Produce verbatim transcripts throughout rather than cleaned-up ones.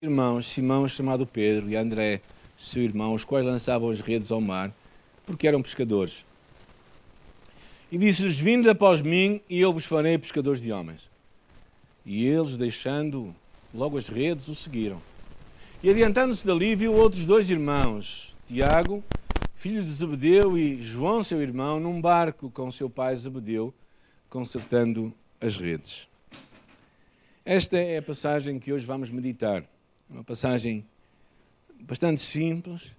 Irmãos, Simão, chamado Pedro, e André, seu irmão, os quais lançavam as redes ao mar, porque eram pescadores. E disse-lhes: vinde após mim, e eu vos farei pescadores de homens. E eles, deixando logo as redes, o seguiram. E adiantando-se dali, viu outros dois irmãos, Tiago, filho de Zebedeu, e João, seu irmão, num barco com seu pai Zebedeu, consertando as redes. Esta é a passagem que hoje vamos meditar. Uma passagem bastante simples,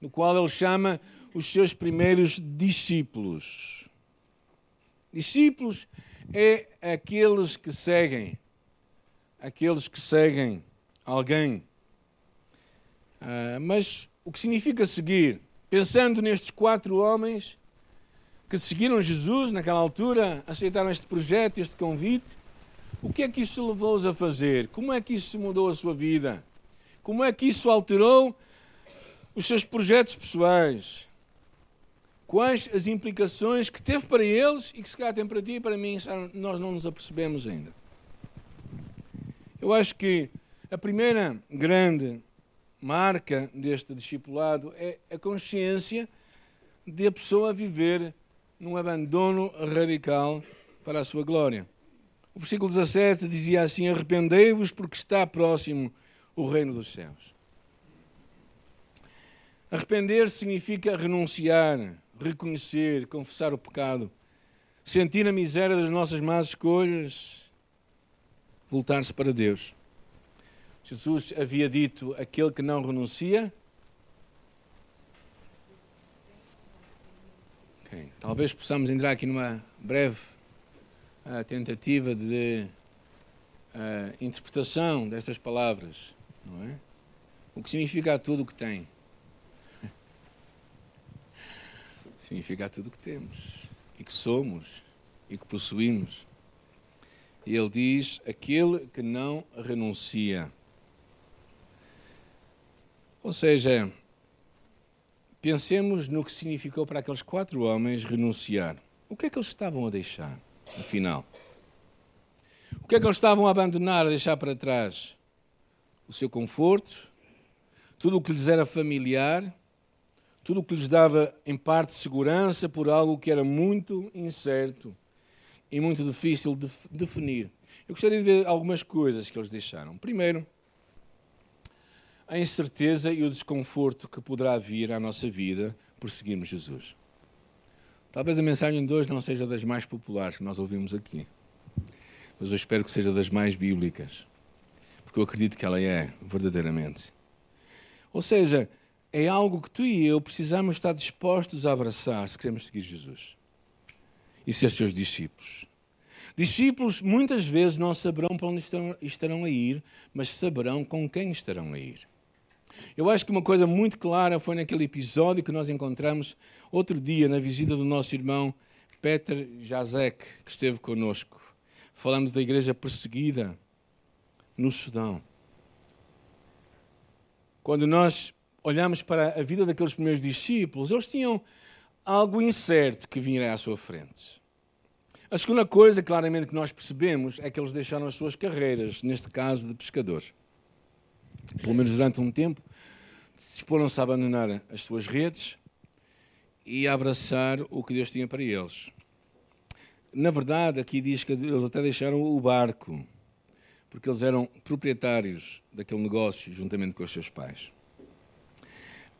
no qual ele chama os seus primeiros discípulos. Discípulos é aqueles que seguem, aqueles que seguem alguém. Ah, mas o que significa seguir? Pensando nestes quatro homens que seguiram Jesus naquela altura, aceitaram este projeto, este convite, o que é que isso levou-os a fazer? Como é que isso mudou a sua vida? Como é que isso alterou os seus projetos pessoais? Quais as implicações que teve para eles e que se calhar tem para ti e para mim, nós não nos apercebemos ainda. Eu acho que a primeira grande marca deste discipulado é a consciência de a pessoa viver num abandono radical para a sua glória. O versículo dezassete dizia assim: arrependei-vos porque está próximo o reino dos céus. Arrepender significa renunciar, reconhecer, confessar o pecado, sentir a miséria das nossas más escolhas, voltar-se para Deus. Jesus havia dito: aquele que não renuncia... Okay. Talvez possamos entrar aqui numa breve uh, tentativa de uh, interpretação destas palavras, não é? O que significa tudo o que tem? Significa tudo o que temos, e que somos, e que possuímos. E ele diz: aquele que não renuncia. Ou seja, pensemos no que significou para aqueles quatro homens renunciar. O que é que eles estavam a deixar, afinal? O que é que eles estavam a abandonar, a deixar para trás? O seu conforto, tudo o que lhes era familiar, tudo o que lhes dava, em parte, segurança por algo que era muito incerto e muito difícil de definir. Eu gostaria de ver algumas coisas que eles deixaram. Primeiro, a incerteza e o desconforto que poderá vir à nossa vida por seguirmos Jesus. Talvez a mensagem de hoje não seja das mais populares que nós ouvimos aqui, mas eu espero que seja das mais bíblicas, porque eu acredito que ela é, verdadeiramente. Ou seja, é algo que tu e eu precisamos estar dispostos a abraçar se queremos seguir Jesus e ser seus discípulos. Discípulos muitas vezes não saberão para onde estarão a ir, mas saberão com quem estarão a ir. Eu acho que uma coisa muito clara foi naquele episódio que nós encontramos outro dia na visita do nosso irmão Peter Jacek, que esteve connosco, falando da igreja perseguida no Sudão. Quando nós olhamos para a vida daqueles primeiros discípulos, eles tinham algo incerto que vinha à sua frente. A segunda coisa, claramente, que nós percebemos é que eles deixaram as suas carreiras, neste caso de pescadores. Pelo menos durante um tempo, dispuseram-se a abandonar as suas redes e a abraçar o que Deus tinha para eles. Na verdade, aqui diz que eles até deixaram o barco, porque eles eram proprietários daquele negócio, juntamente com os seus pais.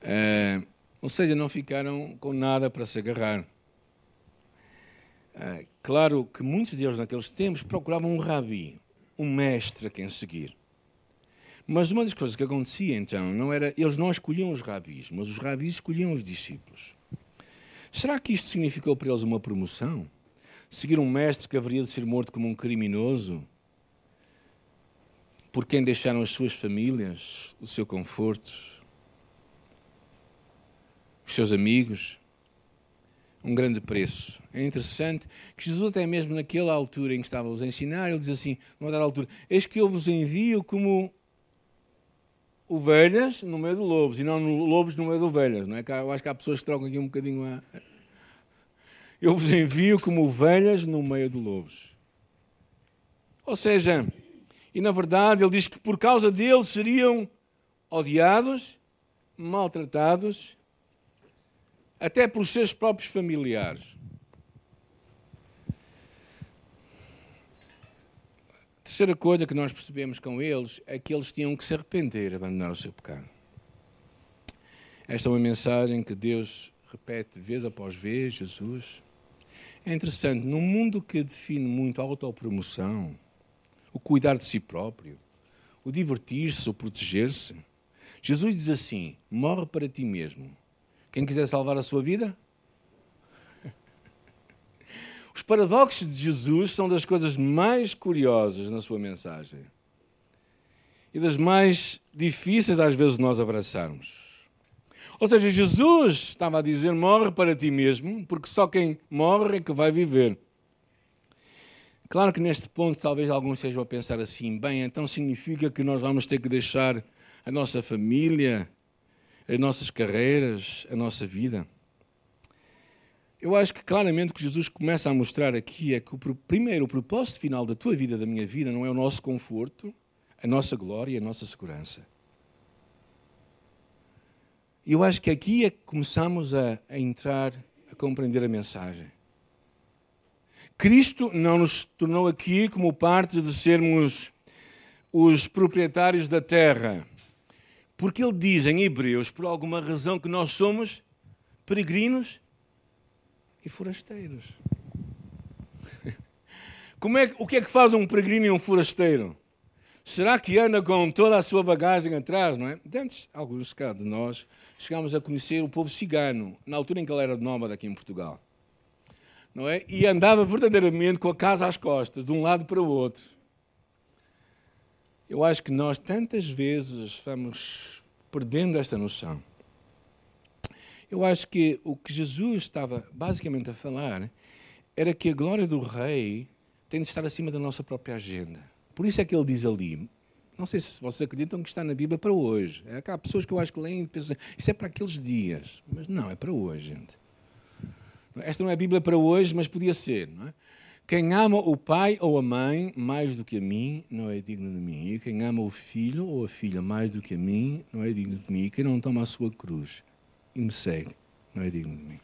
Uh, ou seja, não ficaram com nada para se agarrar. Uh, claro que muitos deles naqueles tempos procuravam um rabi, um mestre a quem seguir. Mas uma das coisas que acontecia então, não era, eles não escolhiam os rabis, mas os rabis escolhiam os discípulos. Será que isto significou para eles uma promoção? Seguir um mestre que haveria de ser morto como um criminoso? Por quem deixaram as suas famílias, o seu conforto, os seus amigos, um grande preço. É interessante que Jesus, até mesmo naquela altura em que estava a os ensinar, ele diz assim, numa dada altura: eis que eu vos envio como ovelhas no meio de lobos, e não lobos no meio de ovelhas. Não é? Eu acho que há pessoas que trocam aqui um bocadinho a... Eu vos envio como ovelhas no meio de lobos. Ou seja, E, na verdade, ele diz que por causa dele seriam odiados, maltratados, até pelos seus próprios familiares. A terceira coisa que nós percebemos com eles é que eles tinham que se arrepender, abandonar o seu pecado. Esta é uma mensagem que Deus repete vez após vez, Jesus. É interessante, num mundo que define muito a autopromoção, o cuidar de si próprio, o divertir-se, o proteger-se, Jesus diz assim: morre para ti mesmo. Quem quiser salvar a sua vida? Os paradoxos de Jesus são das coisas mais curiosas na sua mensagem e das mais difíceis às vezes de nós abraçarmos. Ou seja, Jesus estava a dizer, morre para ti mesmo, porque só quem morre é que vai viver. Claro que neste ponto talvez alguns estejam a pensar assim, bem, então significa que nós vamos ter que deixar a nossa família, as nossas carreiras, a nossa vida. Eu acho que claramente o que Jesus começa a mostrar aqui é que o primeiro, o propósito final da tua vida, da minha vida, não é o nosso conforto, a nossa glória e a nossa segurança. E eu acho que aqui é que começamos a, a entrar, a compreender a mensagem. Cristo não nos tornou aqui como parte de sermos os proprietários da terra. Porque ele diz em Hebreus, por alguma razão, que nós somos peregrinos e forasteiros. Como é, o que é que faz um peregrino e um forasteiro? Será que anda com toda a sua bagagem atrás, não é? Antes, alguns de nós, chegámos a conhecer o povo cigano, na altura em que ele era nómada aqui em Portugal. Não é? E andava verdadeiramente com a casa às costas, de um lado para o outro. Eu acho que nós tantas vezes vamos perdendo esta noção. Eu acho que o que Jesus estava basicamente a falar era que a glória do Rei tem de estar acima da nossa própria agenda. Por isso é que ele diz ali, não sei se vocês acreditam que está na Bíblia para hoje. Há pessoas que eu acho que leem e pensam, isso é para aqueles dias. Mas não, é para hoje, gente. Esta não é a Bíblia para hoje, mas podia ser, não é? Quem ama o pai ou a mãe mais do que a mim, não é digno de mim. E quem ama o filho ou a filha mais do que a mim, não é digno de mim. E quem não toma a sua cruz e me segue, não é digno de mim.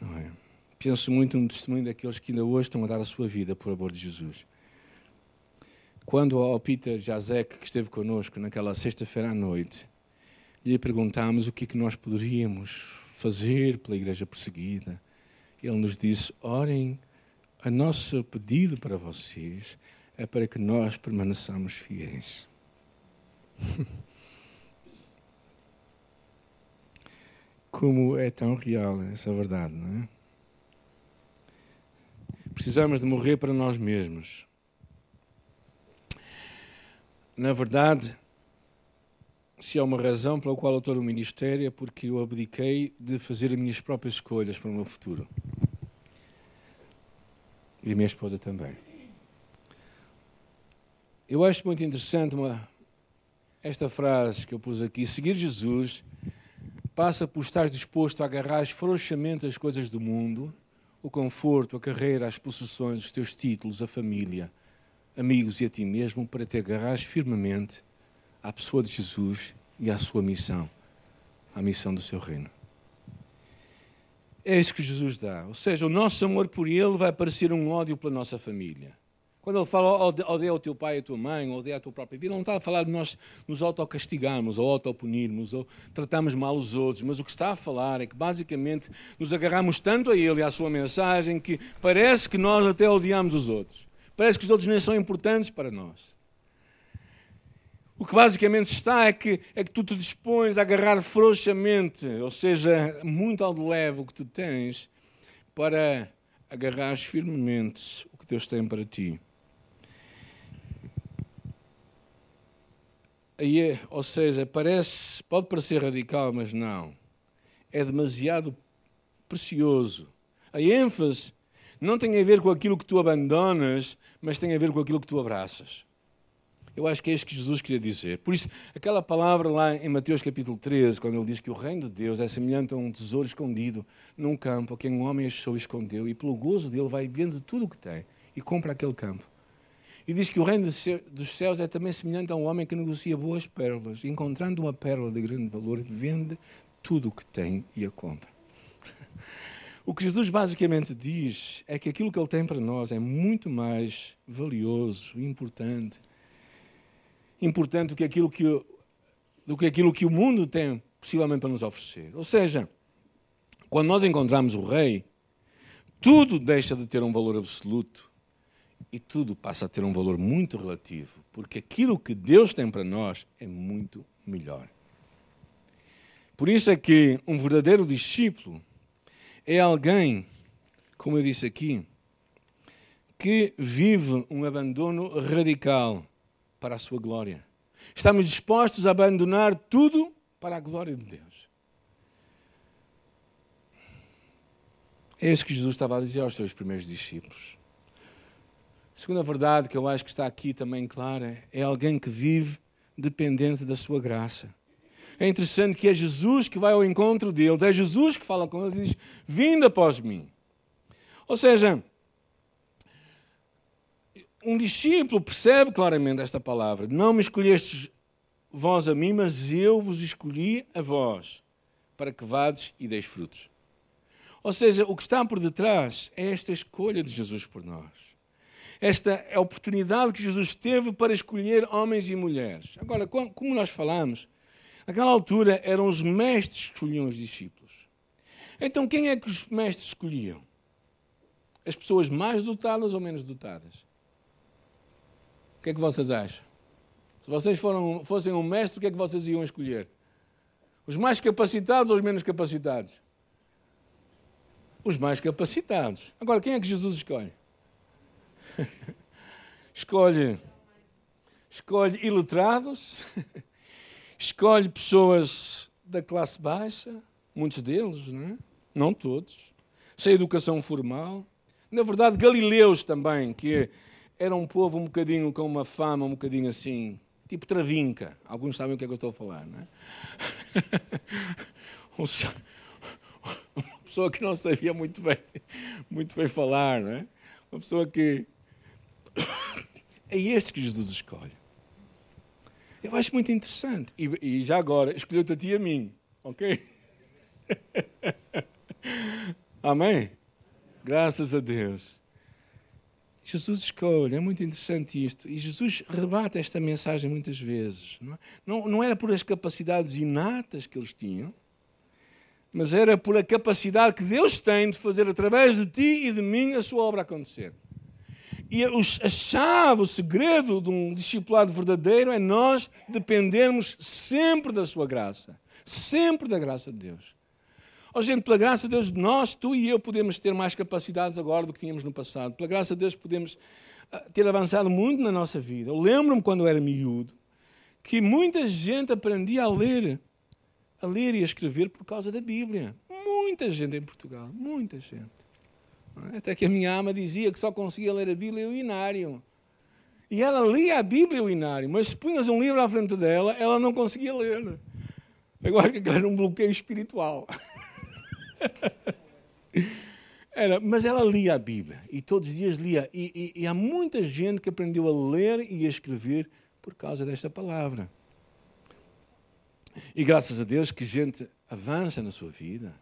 Não é? Penso muito no testemunho daqueles que ainda hoje estão a dar a sua vida por amor de Jesus. Quando ao Peter Jacek, que esteve connosco naquela sexta-feira à noite, lhe perguntámos o que é que nós poderíamos fazer pela igreja perseguida, ele nos disse, orem, o nosso pedido para vocês é para que nós permaneçamos fiéis. Como é tão real essa verdade, não é? Precisamos de morrer para nós mesmos. Na verdade, se há uma razão pela qual eu estou no ministério, é porque eu abdiquei de fazer as minhas próprias escolhas para o meu futuro. E a minha esposa também. Eu acho muito interessante uma, esta frase que eu pus aqui. Seguir Jesus passa por estar disposto a agarrar frouxamente as coisas do mundo, o conforto, a carreira, as possessões, os teus títulos, a família, amigos e a ti mesmo, para te agarrares firmemente à pessoa de Jesus e à sua missão, à missão do seu reino. É isso que Jesus dá. Ou seja, o nosso amor por ele vai parecer um ódio pela nossa família. Quando ele fala, odeia o teu pai e a tua mãe, odeia a tua própria vida, ele não está a falar de nós nos autocastigarmos, ou autopunirmos, ou tratarmos mal os outros, mas o que está a falar é que basicamente nos agarramos tanto a ele e à sua mensagem que parece que nós até odiamos os outros. Parece que os outros nem são importantes para nós. O que basicamente está é que, é que tu te dispões a agarrar frouxamente, ou seja, muito ao de leve o que tu tens, para agarrares firmemente o que Deus tem para ti. Aí, ou seja, parece, pode parecer radical, mas não. É demasiado precioso. A ênfase não tem a ver com aquilo que tu abandonas, mas tem a ver com aquilo que tu abraças. Eu acho que é isso que Jesus queria dizer. Por isso, aquela palavra lá em Mateus capítulo treze, quando ele diz que o reino de Deus é semelhante a um tesouro escondido num campo, que um homem achou e escondeu, e pelo gozo dele vai vendo tudo o que tem e compra aquele campo. E diz que o reino dos céus é também semelhante a um homem que negocia boas pérolas, encontrando uma pérola de grande valor, vende tudo o que tem e a compra. O que Jesus basicamente diz é que aquilo que Ele tem para nós é muito mais valioso, importante, importante do que aquilo que, do que, aquilo que o mundo tem possivelmente para nos oferecer. Ou seja, quando nós encontramos o Rei, tudo deixa de ter um valor absoluto e tudo passa a ter um valor muito relativo, porque aquilo que Deus tem para nós é muito melhor. Por isso é que um verdadeiro discípulo é alguém, como eu disse aqui, que vive um abandono radical para a sua glória. Estamos dispostos a abandonar tudo para a glória de Deus. É isso que Jesus estava a dizer aos seus primeiros discípulos. A segunda verdade que eu acho que está aqui também clara é alguém que vive dependente da sua graça. É interessante que é Jesus que vai ao encontro deles, é Jesus que fala com eles e diz, vinde após mim. Ou seja, um discípulo percebe claramente esta palavra, não me escolhestes vós a mim, mas eu vos escolhi a vós, para que vades e deis frutos. Ou seja, o que está por detrás é esta escolha de Jesus por nós. Esta é a oportunidade que Jesus teve para escolher homens e mulheres. Agora, como nós falamos, naquela altura eram os mestres que escolhiam os discípulos. Então quem é que os mestres escolhiam? As pessoas mais dotadas ou menos dotadas? O que é que vocês acham? Se vocês foram, fossem um mestre, o que é que vocês iam escolher? Os mais capacitados ou os menos capacitados? Os mais capacitados. Agora, quem é que Jesus escolhe? escolhe, escolhe iletrados... Escolhe pessoas da classe baixa, muitos deles, não é? Não todos, sem educação formal. Na verdade, galileus também, que era um povo um bocadinho com uma fama, um bocadinho assim, tipo travinca. Alguns sabem o que é que eu estou a falar, não é? Uma pessoa que não sabia muito bem, muito bem falar, não é? Uma pessoa que... É este que Jesus escolhe. Eu acho muito interessante. E, e já agora, escolheu-te a ti e a mim. Ok? Amém? Graças a Deus. Jesus escolhe. É muito interessante isto. E Jesus rebate esta mensagem muitas vezes. Não, não, não era por as capacidades inatas que eles tinham, mas era por a capacidade que Deus tem de fazer através de ti e de mim a sua obra acontecer. E a chave, o segredo de um discipulado verdadeiro é nós dependermos sempre da sua graça. Sempre da graça de Deus. Oh, gente, pela graça de Deus, nós, tu e eu, podemos ter mais capacidades agora do que tínhamos no passado. Pela graça de Deus, podemos ter avançado muito na nossa vida. Eu lembro-me, quando eu era miúdo, que muita gente aprendia a ler, a ler e a escrever por causa da Bíblia. Muita gente em Portugal, muita gente. Até que a minha ama dizia que só conseguia ler a Bíblia e o Inário. E ela lia a Bíblia e o Inário, mas se punhas um livro à frente dela, ela não conseguia ler. Agora que era um bloqueio espiritual. Era, mas ela lia a Bíblia e todos os dias lia. E, e, e há muita gente que aprendeu a ler e a escrever por causa desta palavra. E graças a Deus que gente avança na sua vida.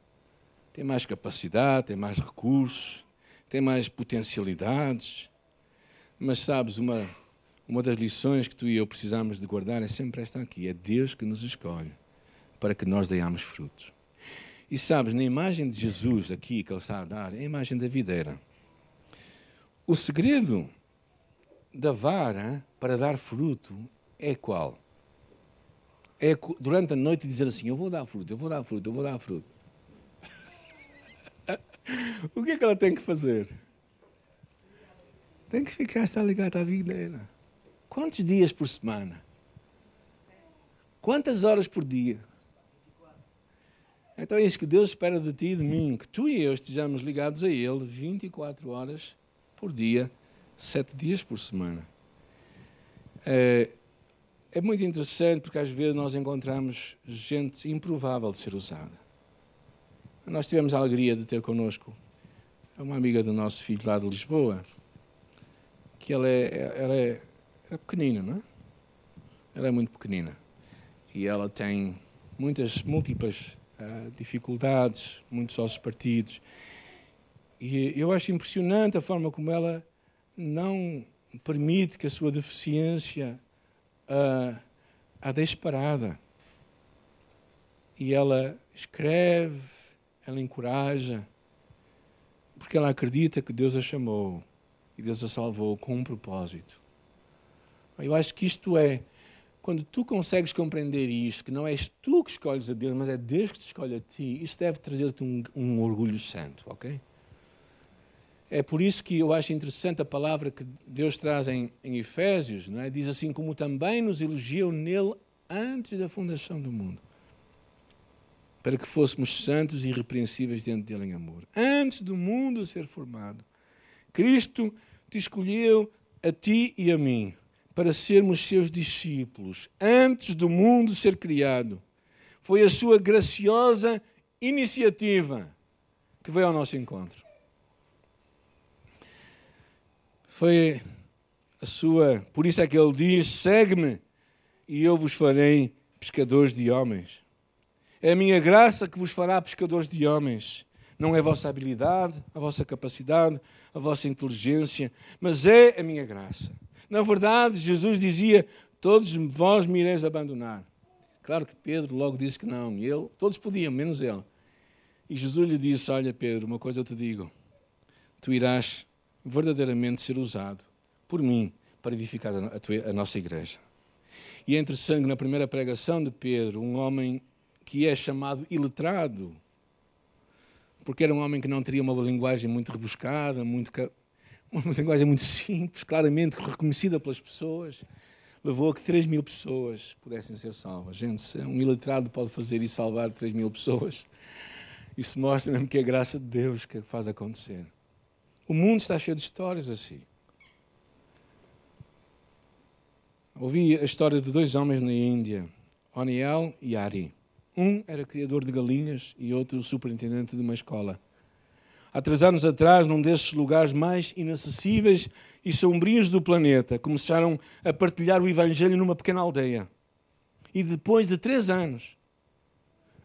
Tem mais capacidade, tem mais recursos, tem mais potencialidades. Mas sabes, uma, uma das lições que tu e eu precisamos de guardar é sempre esta aqui. É Deus que nos escolhe para que nós deiamos frutos. E sabes, na imagem de Jesus aqui que Ele está a dar, é a imagem da videira. O segredo da vara para dar fruto é qual? É durante a noite dizer assim, eu vou dar fruto, eu vou dar fruto, eu vou dar fruto. O que é que ela tem que fazer? Tem que ficar, estar ligada à videira. Quantos dias por semana? Quantas horas por dia? Então é isso que Deus espera de ti e de mim, que tu e eu estejamos ligados a Ele vinte e quatro horas por dia, sete dias por semana. É, é muito interessante porque às vezes nós encontramos gente improvável de ser usada. Nós tivemos a alegria de ter connosco uma amiga do nosso filho lá de Lisboa, que ela é, ela é, é pequenina, não é? Ela é muito pequenina. E ela tem muitas múltiplas uh, dificuldades, muitos ossos partidos. E eu acho impressionante a forma como ela não permite que a sua deficiência uh, a deixe parada. E ela escreve, ela encoraja, porque ela acredita que Deus a chamou e Deus a salvou com um propósito. Eu acho que isto é, quando tu consegues compreender isto, que não és tu que escolhes a Deus, mas é Deus que te escolhe a ti, isto deve trazer-te um, um orgulho santo, ok? É por isso que eu acho interessante a palavra que Deus traz em, em Efésios, não é? Diz assim, como também nos elegeu nele antes da fundação do mundo, para que fôssemos santos e irrepreensíveis diante dele em amor. Antes do mundo ser formado, Cristo te escolheu a ti e a mim, para sermos seus discípulos. Antes do mundo ser criado, foi a sua graciosa iniciativa que veio ao nosso encontro. Foi a sua... Por isso é que ele diz, segue-me e eu vos farei pescadores de homens. É a minha graça que vos fará pescadores de homens. Não é a vossa habilidade, a vossa capacidade, a vossa inteligência, mas é a minha graça. Na verdade, Jesus dizia, todos vós me ireis abandonar. Claro que Pedro logo disse que não. E ele, todos podiam, menos ele. E Jesus lhe disse, olha Pedro, uma coisa eu te digo. Tu irás verdadeiramente ser usado por mim para edificar a, tua, a nossa igreja. E é interessante, na primeira pregação de Pedro, um homem que é chamado iletrado, porque era um homem que não teria uma linguagem muito rebuscada, muito, uma linguagem muito simples, claramente reconhecida pelas pessoas, levou a que três mil pessoas pudessem ser salvas. Gente, um iletrado pode fazer e salvar três mil pessoas. Isso mostra mesmo que é a graça de Deus que faz acontecer. O mundo está cheio de histórias assim. Ouvi a história de dois homens na Índia, Oniel e Ari. Um era criador de galinhas e outro superintendente de uma escola. Há três anos atrás, num desses lugares mais inacessíveis e sombrios do planeta, começaram a partilhar o Evangelho numa pequena aldeia. E depois de três anos,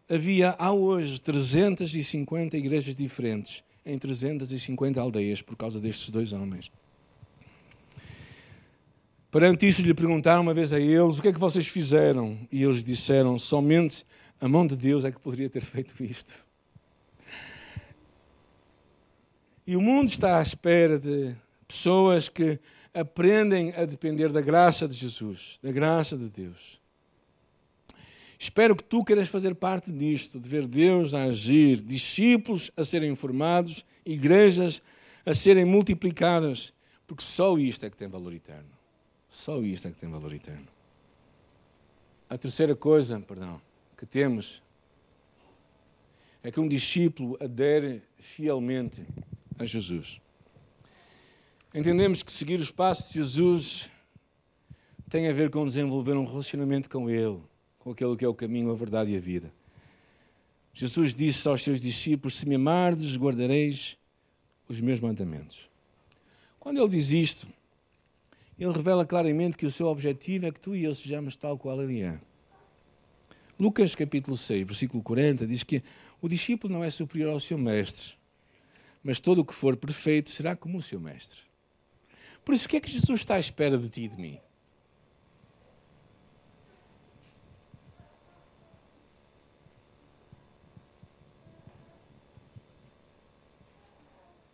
havia, há hoje, trezentas e cinquenta igrejas diferentes em trezentas e cinquenta aldeias por causa destes dois homens. Perante isso, lhe perguntaram uma vez a eles, o que é que vocês fizeram? E eles disseram, somente a mão de Deus é que poderia ter feito isto. E o mundo está à espera de pessoas que aprendem a depender da graça de Jesus, da graça de Deus. Espero que tu queiras fazer parte disto, de ver Deus a agir, discípulos a serem formados, igrejas a serem multiplicadas, porque só isto é que tem valor eterno. Só isto é que tem valor eterno. A terceira coisa, perdão, que temos é que um discípulo adere fielmente a Jesus. Entendemos que seguir os passos de Jesus tem a ver com desenvolver um relacionamento com Ele, com aquele que é o caminho, a verdade e a vida. Jesus disse aos seus discípulos, se me amardes, guardareis os meus mandamentos. Quando Ele diz isto, Ele revela claramente que o seu objetivo é que tu e eu sejamos tal qual Ele é. Lucas capítulo seis, versículo quarenta, diz que o discípulo não é superior ao seu mestre, mas todo o que for perfeito será como o seu mestre. Por isso, o que é que Jesus está à espera de ti e de mim?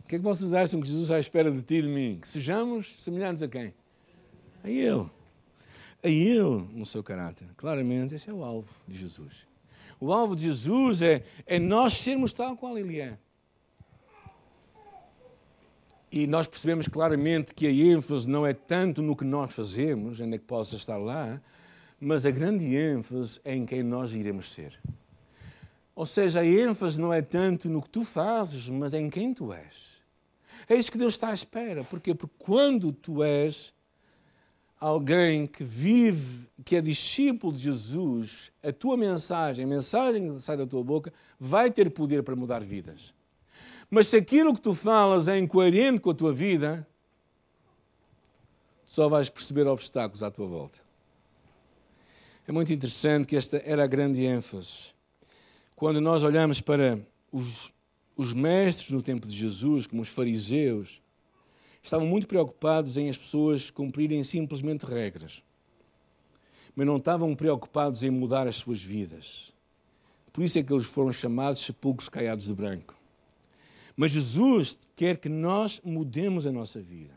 O que é que vocês acham que Jesus está à espera de ti e de mim? Que sejamos semelhantes a quem? A Ele. A Ele no seu caráter. Claramente, esse é o alvo de Jesus. O alvo de Jesus é, é nós sermos tal qual Ele é. E nós percebemos claramente que a ênfase não é tanto no que nós fazemos, ainda que possa estar lá, mas a grande ênfase é em quem nós iremos ser. Ou seja, a ênfase não é tanto no que tu fazes, mas em quem tu és. É isso que Deus está à espera. Porquê? Porque quando tu és alguém que vive, que é discípulo de Jesus, a tua mensagem, a mensagem que sai da tua boca, vai ter poder para mudar vidas. Mas se aquilo que tu falas é incoerente com a tua vida, só vais perceber obstáculos à tua volta. É muito interessante que esta era a grande ênfase. Quando nós olhamos para os, os mestres no tempo de Jesus, como os fariseus, estavam muito preocupados em as pessoas cumprirem simplesmente regras, mas não estavam preocupados em mudar as suas vidas. Por isso é que eles foram chamados sepulcros caiados de branco. Mas Jesus quer que nós mudemos a nossa vida.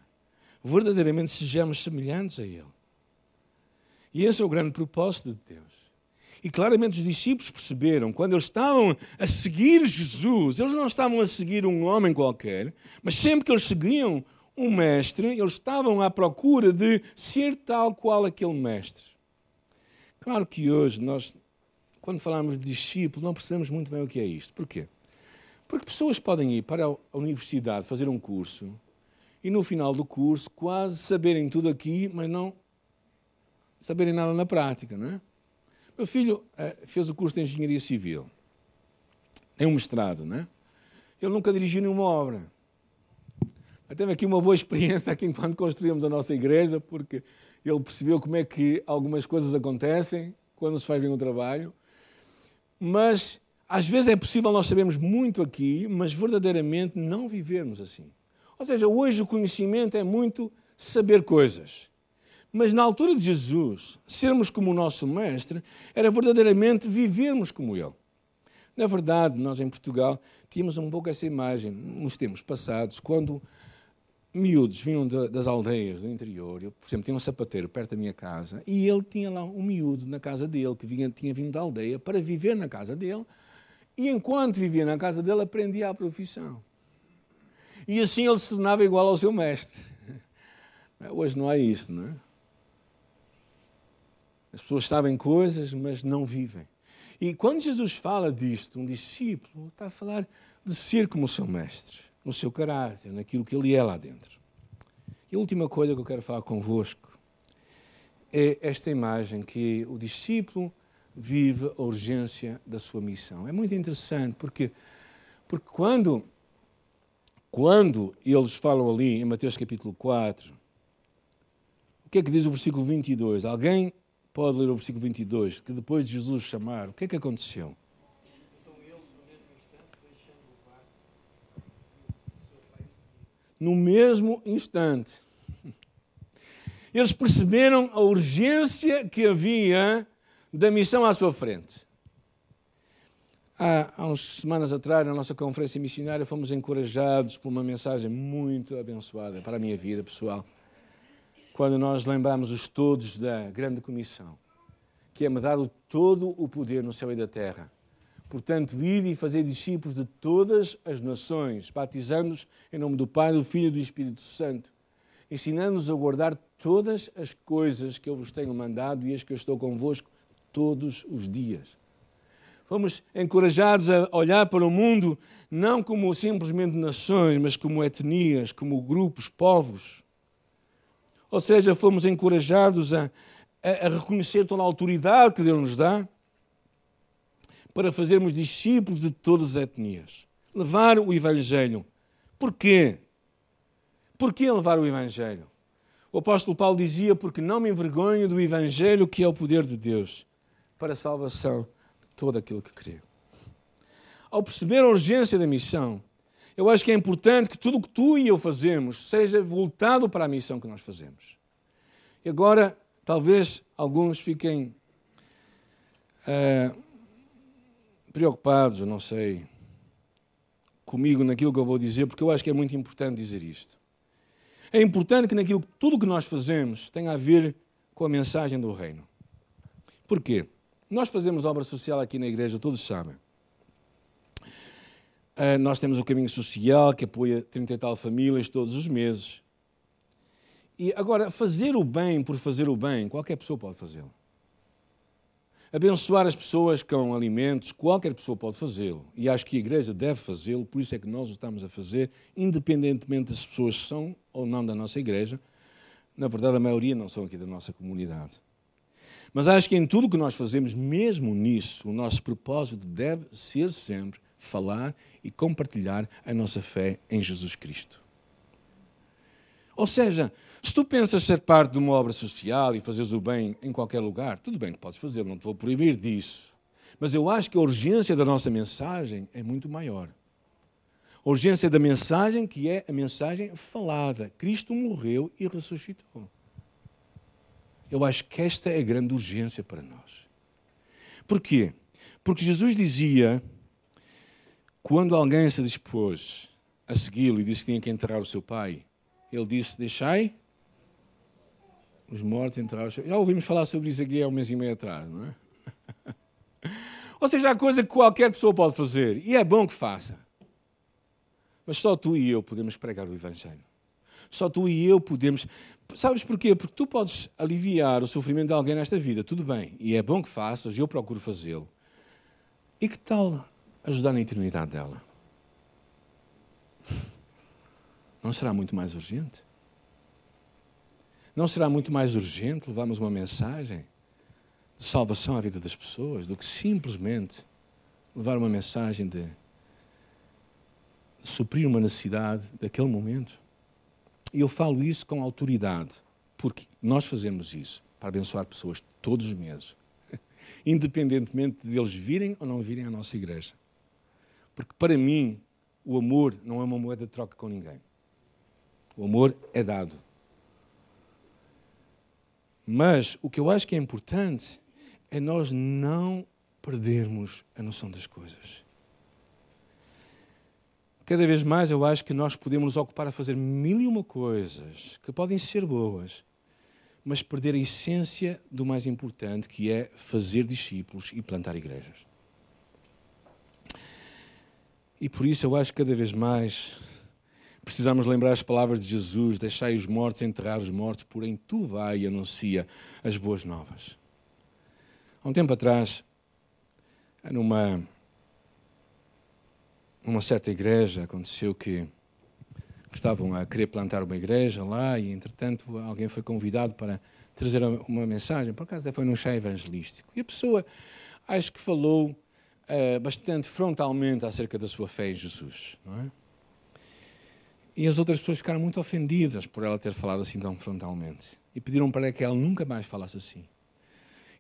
Verdadeiramente sejamos semelhantes a Ele. E esse é o grande propósito de Deus. E claramente os discípulos perceberam, quando eles estavam a seguir Jesus, eles não estavam a seguir um homem qualquer, mas sempre que eles seguiam um mestre, eles estavam à procura de ser tal qual aquele mestre. Claro que hoje nós, quando falamos de discípulo, não percebemos muito bem o que é isto. Porquê? Porque pessoas podem ir para a universidade fazer um curso e no final do curso quase saberem tudo aqui, mas não saberem nada na prática, não é? Meu filho fez o curso de Engenharia Civil. Tem um mestrado, não é? Ele nunca dirigiu nenhuma obra. Teve aqui uma boa experiência aqui enquanto construímos a nossa igreja, porque ele percebeu como é que algumas coisas acontecem quando se faz bem o trabalho. Mas às vezes é possível nós sabermos muito aqui, mas verdadeiramente não vivermos assim. Ou seja, hoje o conhecimento é muito saber coisas. Mas na altura de Jesus, sermos como o nosso mestre era verdadeiramente vivermos como ele. Na verdade, nós em Portugal tínhamos um pouco essa imagem nos tempos passados, quando miúdos vinham de, das aldeias do interior. Eu, por exemplo, tinha um sapateiro perto da minha casa e ele tinha lá um miúdo na casa dele que vinha, tinha vindo da aldeia para viver na casa dele. E enquanto vivia na casa dele, aprendia a profissão. E assim ele se tornava igual ao seu mestre. Hoje não há isso, não é? As pessoas sabem coisas, mas não vivem. E quando Jesus fala disto, um discípulo está a falar de ser como o seu mestre, no seu caráter, naquilo que ele é lá dentro. E a última coisa que eu quero falar convosco é esta imagem que o discípulo vive a urgência da sua missão. É muito interessante, porque, porque quando, quando eles falam ali, em Mateus capítulo quatro, o que é que diz o versículo vinte e dois? Alguém pode ler o versículo vinte e dois, que depois de Jesus chamar, o que é que aconteceu? Então eles, no mesmo instante, deixando o barco, o seu pai seguiu. No mesmo instante. Eles perceberam a urgência que havia da missão à sua frente. Há, há umas semanas atrás, na nossa conferência missionária, fomos encorajados por uma mensagem muito abençoada para a minha vida pessoal, quando nós lembramos os todos da grande comissão, que é-me dado todo o poder no céu e da terra. Portanto, ide e fazei discípulos de todas as nações, batizando-os em nome do Pai, do Filho e do Espírito Santo, ensinando-os a guardar todas as coisas que eu vos tenho mandado e as que eu estou convosco todos os dias. Fomos encorajados a olhar para o mundo não como simplesmente nações, mas como etnias, como grupos, povos. Ou seja, fomos encorajados a, a, a reconhecer toda a autoridade que Deus nos dá para fazermos discípulos de todas as etnias. Levar o Evangelho. Porquê? Porquê levar o Evangelho? O apóstolo Paulo dizia, porque não me envergonho do Evangelho, que é o poder de Deus, para a salvação de todo aquele que crê. Ao perceber a urgência da missão, eu acho que é importante que tudo o que tu e eu fazemos seja voltado para a missão que nós fazemos. E agora, talvez alguns fiquem uh, preocupados, não sei, comigo naquilo que eu vou dizer, porque eu acho que é muito importante dizer isto. É importante que naquilo, tudo o que nós fazemos tenha a ver com a mensagem do reino. Porquê? Nós fazemos obra social aqui na igreja, todos sabem. Nós temos o Caminho Social, que apoia trinta e tal famílias todos os meses. E agora, fazer o bem por fazer o bem, qualquer pessoa pode fazê-lo. Abençoar as pessoas com alimentos, qualquer pessoa pode fazê-lo. E acho que a igreja deve fazê-lo, por isso é que nós o estamos a fazer, independentemente das pessoas que são ou não da nossa igreja. Na verdade, a maioria não são aqui da nossa comunidade. Mas acho que em tudo o que nós fazemos, mesmo nisso, o nosso propósito deve ser sempre falar e compartilhar a nossa fé em Jesus Cristo. Ou seja, se tu pensas ser parte de uma obra social e fazeres o bem em qualquer lugar, tudo bem que podes fazer, não te vou proibir disso. Mas eu acho que a urgência da nossa mensagem é muito maior. A urgência da mensagem que é a mensagem falada. Cristo morreu e ressuscitou. Eu acho que esta é a grande urgência para nós. Porquê? Porque Jesus dizia, quando alguém se dispôs a segui-lo e disse que tinha que enterrar o seu pai, ele disse, deixai os mortos enterrar os seus. Já ouvimos falar sobre isso aqui há um mês e meio atrás, não é? Ou seja, há coisa que qualquer pessoa pode fazer, e é bom que faça. Mas só tu e eu podemos pregar o Evangelho. Só tu e eu podemos... Sabes porquê? Porque tu podes aliviar o sofrimento de alguém nesta vida, tudo bem, e é bom que faças, e eu procuro fazê-lo. E que tal ajudar na eternidade dela? Não será muito mais urgente? Não será muito mais urgente levarmos uma mensagem de salvação à vida das pessoas do que simplesmente levar uma mensagem de, de suprir uma necessidade daquele momento? E eu falo isso com autoridade, porque nós fazemos isso para abençoar pessoas todos os meses, independentemente de eles virem ou não virem à nossa igreja. Porque para mim, o amor não é uma moeda de troca com ninguém. O amor é dado. Mas o que eu acho que é importante é nós não perdermos a noção das coisas. Cada vez mais eu acho que nós podemos nos ocupar a fazer mil e uma coisas que podem ser boas, mas perder a essência do mais importante, que é fazer discípulos e plantar igrejas. E por isso eu acho que cada vez mais... precisamos lembrar as palavras de Jesus, deixai os mortos, enterrar os mortos, porém tu vai e anuncia as boas novas. Há um tempo atrás, numa, numa certa igreja, aconteceu que estavam a querer plantar uma igreja lá e, entretanto, alguém foi convidado para trazer uma mensagem, por acaso até foi num chá evangelístico. E a pessoa, acho que falou uh, bastante frontalmente acerca da sua fé em Jesus, não é? E as outras pessoas ficaram muito ofendidas por ela ter falado assim tão frontalmente. E pediram para que ela nunca mais falasse assim.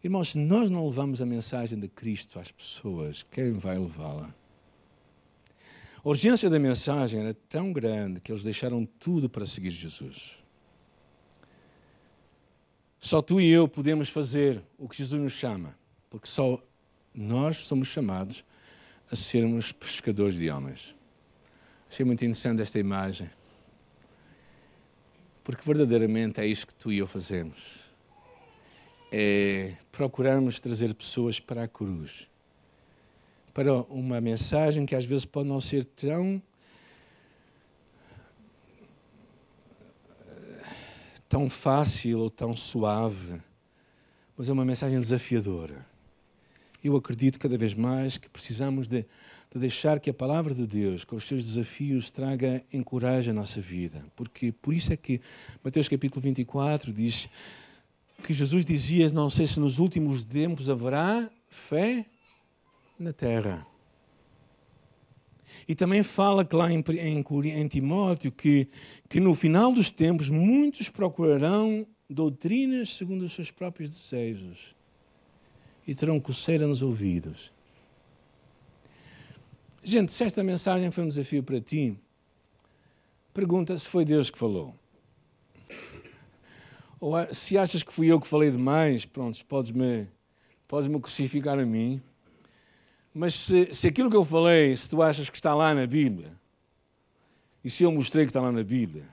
Irmãos, se nós não levamos a mensagem de Cristo às pessoas, quem vai levá-la? A urgência da mensagem era tão grande que eles deixaram tudo para seguir Jesus. Só tu e eu podemos fazer o que Jesus nos chama, porque só nós somos chamados a sermos pescadores de homens. Achei muito interessante esta imagem, porque verdadeiramente é isso que tu e eu fazemos. É procurarmos trazer pessoas para a cruz, para uma mensagem que às vezes pode não ser tão, tão fácil ou tão suave, mas é uma mensagem desafiadora. Eu acredito cada vez mais que precisamos de, de deixar que a palavra de Deus, com os seus desafios, traga encoragem à nossa vida. Porque por isso é que Mateus capítulo vinte e quatro diz que Jesus dizia, não sei se nos últimos tempos haverá fé na terra. E também fala que lá em, em, em Timóteo que, que no final dos tempos muitos procurarão doutrinas segundo os seus próprios desejos. E terão coceira nos ouvidos. Gente, se esta mensagem foi um desafio para ti, pergunta se foi Deus que falou. Ou se achas que fui eu que falei demais, pronto, podes-me, podes-me crucificar a mim. Mas se, se aquilo que eu falei, se tu achas que está lá na Bíblia, e se eu mostrei que está lá na Bíblia,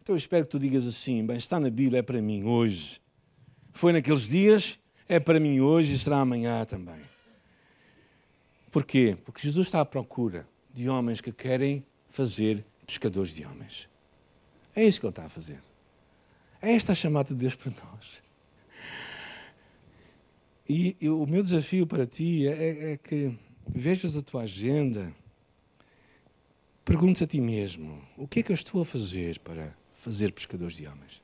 então eu espero que tu digas assim, bem, está na Bíblia, é para mim hoje. Foi naqueles dias... é para mim hoje e será amanhã também. Porquê? Porque Jesus está à procura de homens que querem fazer pescadores de homens. É isso que Ele está a fazer. É esta a chamada de Deus para nós. E eu, o meu desafio para ti é, é que vejas a tua agenda, perguntes a ti mesmo, o que é que eu estou a fazer para fazer pescadores de homens?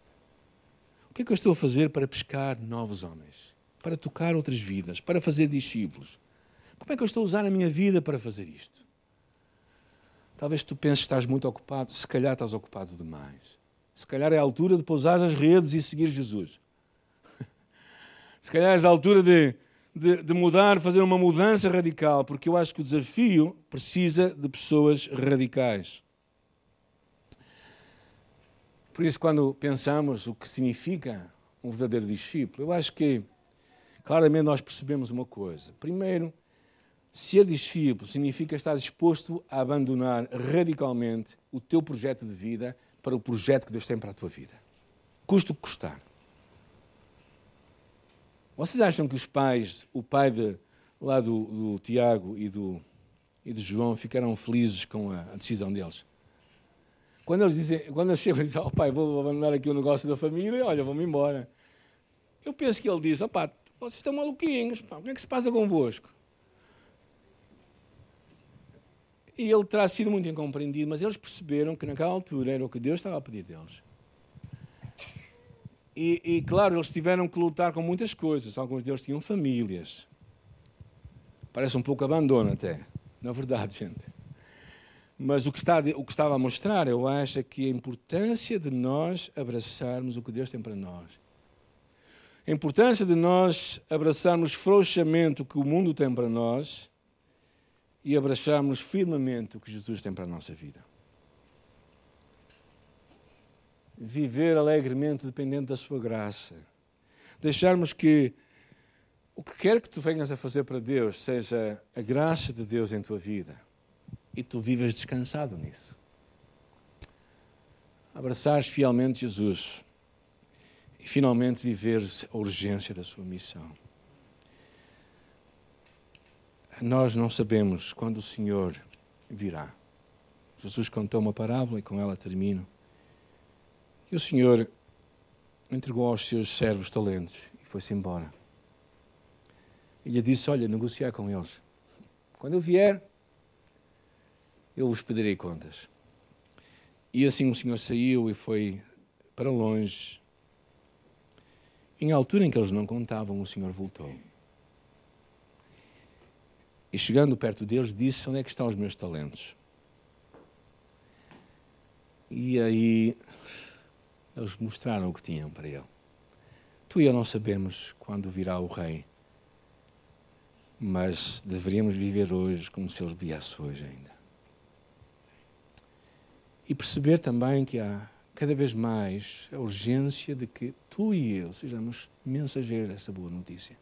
O que é que eu estou a fazer para pescar novos homens? Para tocar outras vidas, para fazer discípulos. Como é que eu estou a usar a minha vida para fazer isto? Talvez tu penses que estás muito ocupado, se calhar estás ocupado demais. Se calhar é a altura de pousar as redes e seguir Jesus. Se calhar é a altura de, de, de mudar, fazer uma mudança radical, porque eu acho que o desafio precisa de pessoas radicais. Por isso, quando pensamos o que significa um verdadeiro discípulo, eu acho que claramente nós percebemos uma coisa. Primeiro, ser discípulo significa estar disposto a abandonar radicalmente o teu projeto de vida para o projeto que Deus tem para a tua vida. Custa o que custar. Vocês acham que os pais, o pai de, lá do, do Tiago e do, e do João, ficaram felizes com a, a decisão deles? Quando eles, dizem, quando eles chegam e dizem, ó oh, pai, vou abandonar aqui o negócio da família, olha, vou-me embora. Eu penso que ele diz, ó oh, pá, vocês estão maluquinhos, pá, o que é que se passa convosco? E ele terá sido muito incompreendido, mas eles perceberam que naquela altura era o que Deus estava a pedir deles. E, e claro, eles tiveram que lutar com muitas coisas. Alguns deles tinham famílias. Parece um pouco abandono até, na verdade, gente. Mas o que, está, o que estava a mostrar, eu acho, é que a importância de nós abraçarmos o que Deus tem para nós. A importância de nós abraçarmos frouxamente o que o mundo tem para nós e abraçarmos firmemente o que Jesus tem para a nossa vida. Viver alegremente dependente da sua graça. Deixarmos que o que quer que tu venhas a fazer para Deus seja a graça de Deus em tua vida e tu vives descansado nisso. Abraçares fielmente Jesus e finalmente viveres a urgência da sua missão. Nós não sabemos quando o Senhor virá. Jesus contou uma parábola e com ela termino. E o Senhor entregou aos seus servos talentos e foi-se embora. E lhe disse, olha, negociar com eles. Quando eu vier, eu vos pedirei contas. E assim o Senhor saiu e foi para longe. Em altura em que eles não contavam, o Senhor voltou. E chegando perto deles, disse, onde é que estão os meus talentos? E aí, eles mostraram o que tinham para ele. Tu e eu não sabemos quando virá o Rei, mas deveríamos viver hoje como se ele viesse hoje ainda. E perceber também que há cada vez mais a urgência de que tu e eu sejamos mensageiros dessa boa notícia.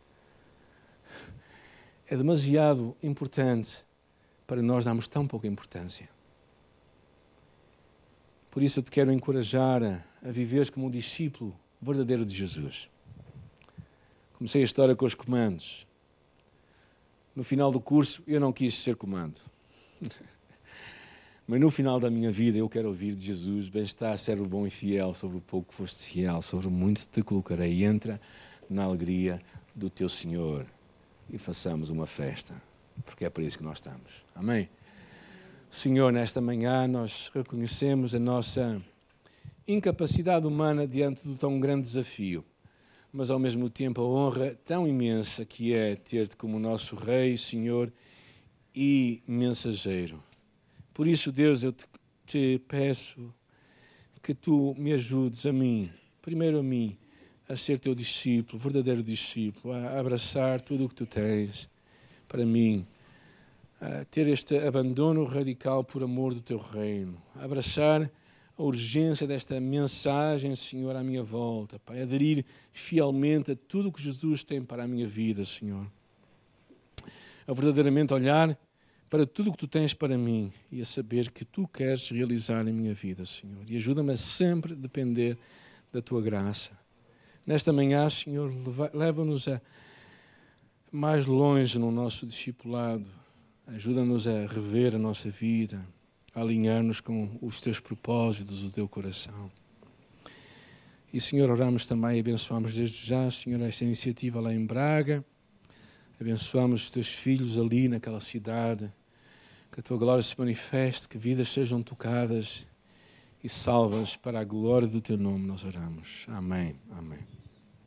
É demasiado importante para nós darmos tão pouca importância. Por isso eu te quero encorajar a, a viveres como um discípulo verdadeiro de Jesus. Comecei a história com os comandos. No final do curso eu não quis ser comando. Mas no final da minha vida eu quero ouvir de Jesus, bem-estar, servo bom e fiel, sobre o pouco que foste fiel, sobre muito te colocarei, e entra na alegria do teu Senhor. E façamos uma festa, porque é para isso que nós estamos. Amém? Senhor, nesta manhã nós reconhecemos a nossa incapacidade humana diante do tão grande desafio, mas ao mesmo tempo a honra tão imensa que é ter-te como nosso Rei, Senhor e mensageiro. Por isso, Deus, eu te, te peço que tu me ajudes a mim, primeiro a mim, a ser teu discípulo, verdadeiro discípulo, a abraçar tudo o que tu tens para mim, a ter este abandono radical por amor do teu reino, a abraçar a urgência desta mensagem, Senhor, à minha volta, Pai, a aderir fielmente a tudo o que Jesus tem para a minha vida, Senhor, a verdadeiramente olhar para tudo o que tu tens para mim e a saber que tu queres realizar em minha vida, Senhor, e ajuda-me a sempre depender da tua graça. Nesta manhã, Senhor, leva-nos a mais longe no nosso discipulado. Ajuda-nos a rever a nossa vida, a alinhar-nos com os teus propósitos, o teu coração. E, Senhor, oramos também e abençoamos desde já, Senhor, esta iniciativa lá em Braga. Abençoamos os teus filhos ali naquela cidade. Que a tua glória se manifeste, que vidas sejam tocadas e salvas para a glória do teu nome, nós oramos. Amém. Amém.